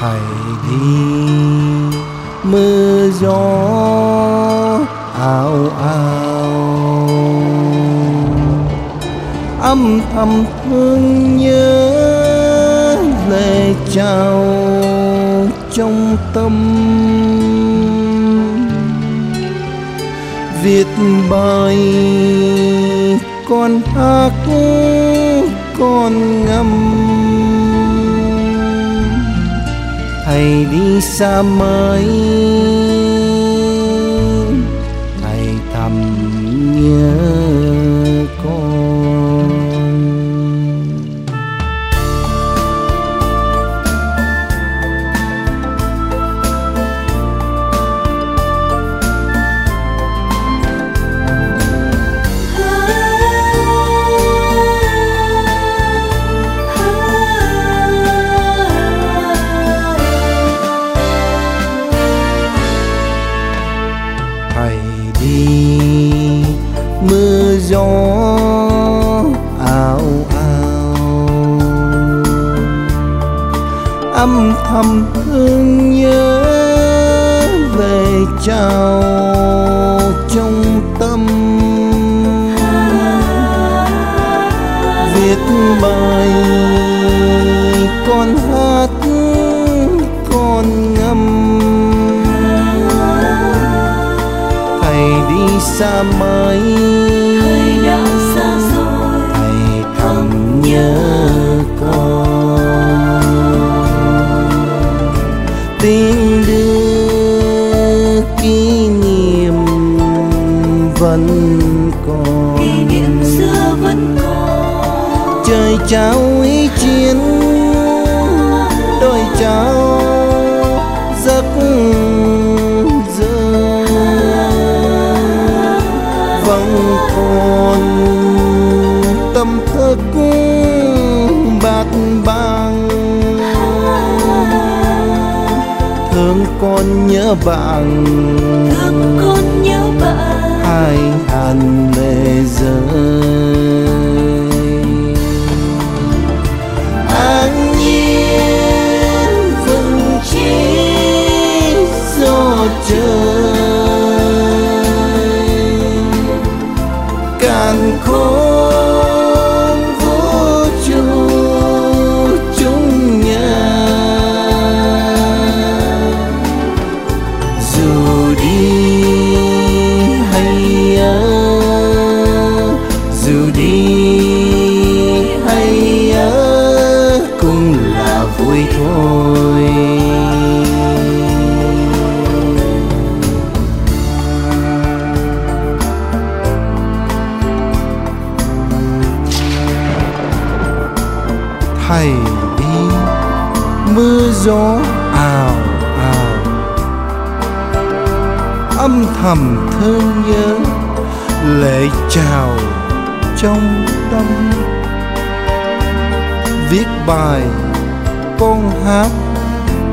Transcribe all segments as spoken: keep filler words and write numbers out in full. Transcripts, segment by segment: Thầy đi mưa gió ào ào, âm thầm thương nhớ lệ trào trong tâm. Viết bài con hát con ngâm, thầy đi xa mãi thầy thầm nhớ con. Thầy đi mưa gió ào ào, âm thầm thương nhớ về trào trong tâm. Viết bài con hát con ngâm, xa mãi thầy đã xa rồi thầy thầm nhớ con. Tiếng đưa kỷ niệm vẫn còn, kỷ niệm xưa vẫn còn, trời trao ý chiến đôi trao giấc còn. Tâm thức bạt bàng thương con nhớ bạn, thương con nhớ bạn, hai hàng lệ rơi. An nhiên vững chí do trời càn khôn vũ trụ chúng nhà, dù đi hay ở, dù đi hay ở cũng là vui thôi. Thầy đi mưa gió ào ào, âm thầm thương nhớ lệ trào trong tâm. Viết bài con hát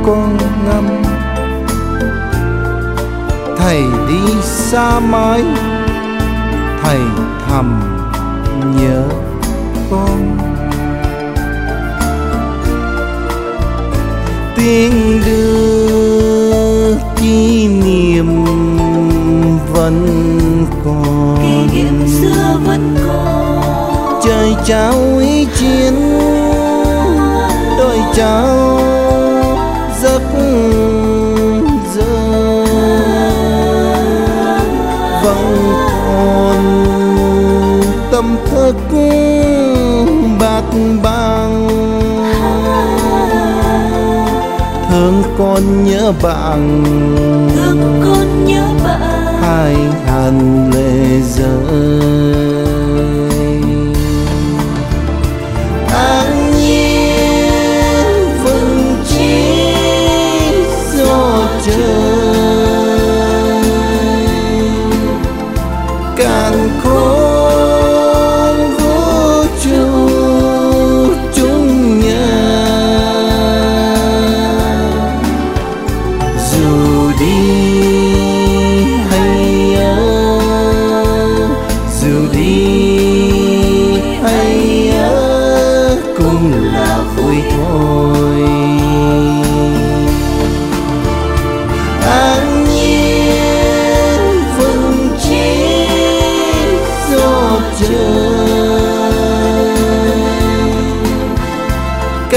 con ngâm, thầy đi xa mãi thầy thầm nhớ con. Tiếng đưa kỷ niệm vẫn còn, kỷ niệm xưa vẫn còn, trời trao ý chiến đôi trao giấc giờ vẫn còn. Tâm thức bạt bàng thương con nhớ bạn, thương con nhớ bạn, hai hàng lệ rơi. An nhiên vững chí do trời càn khôn. Dù đi hay ở, dù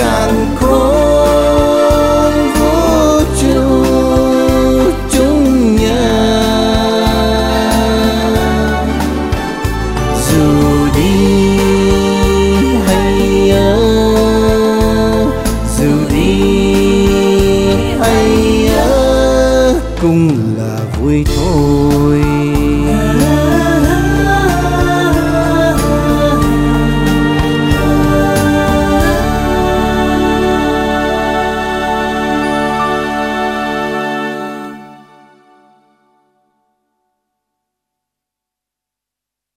càn khôn vũ trụ chúng nhà. Dù đi hay ở, dù đi hay ở cũng là vui thôi.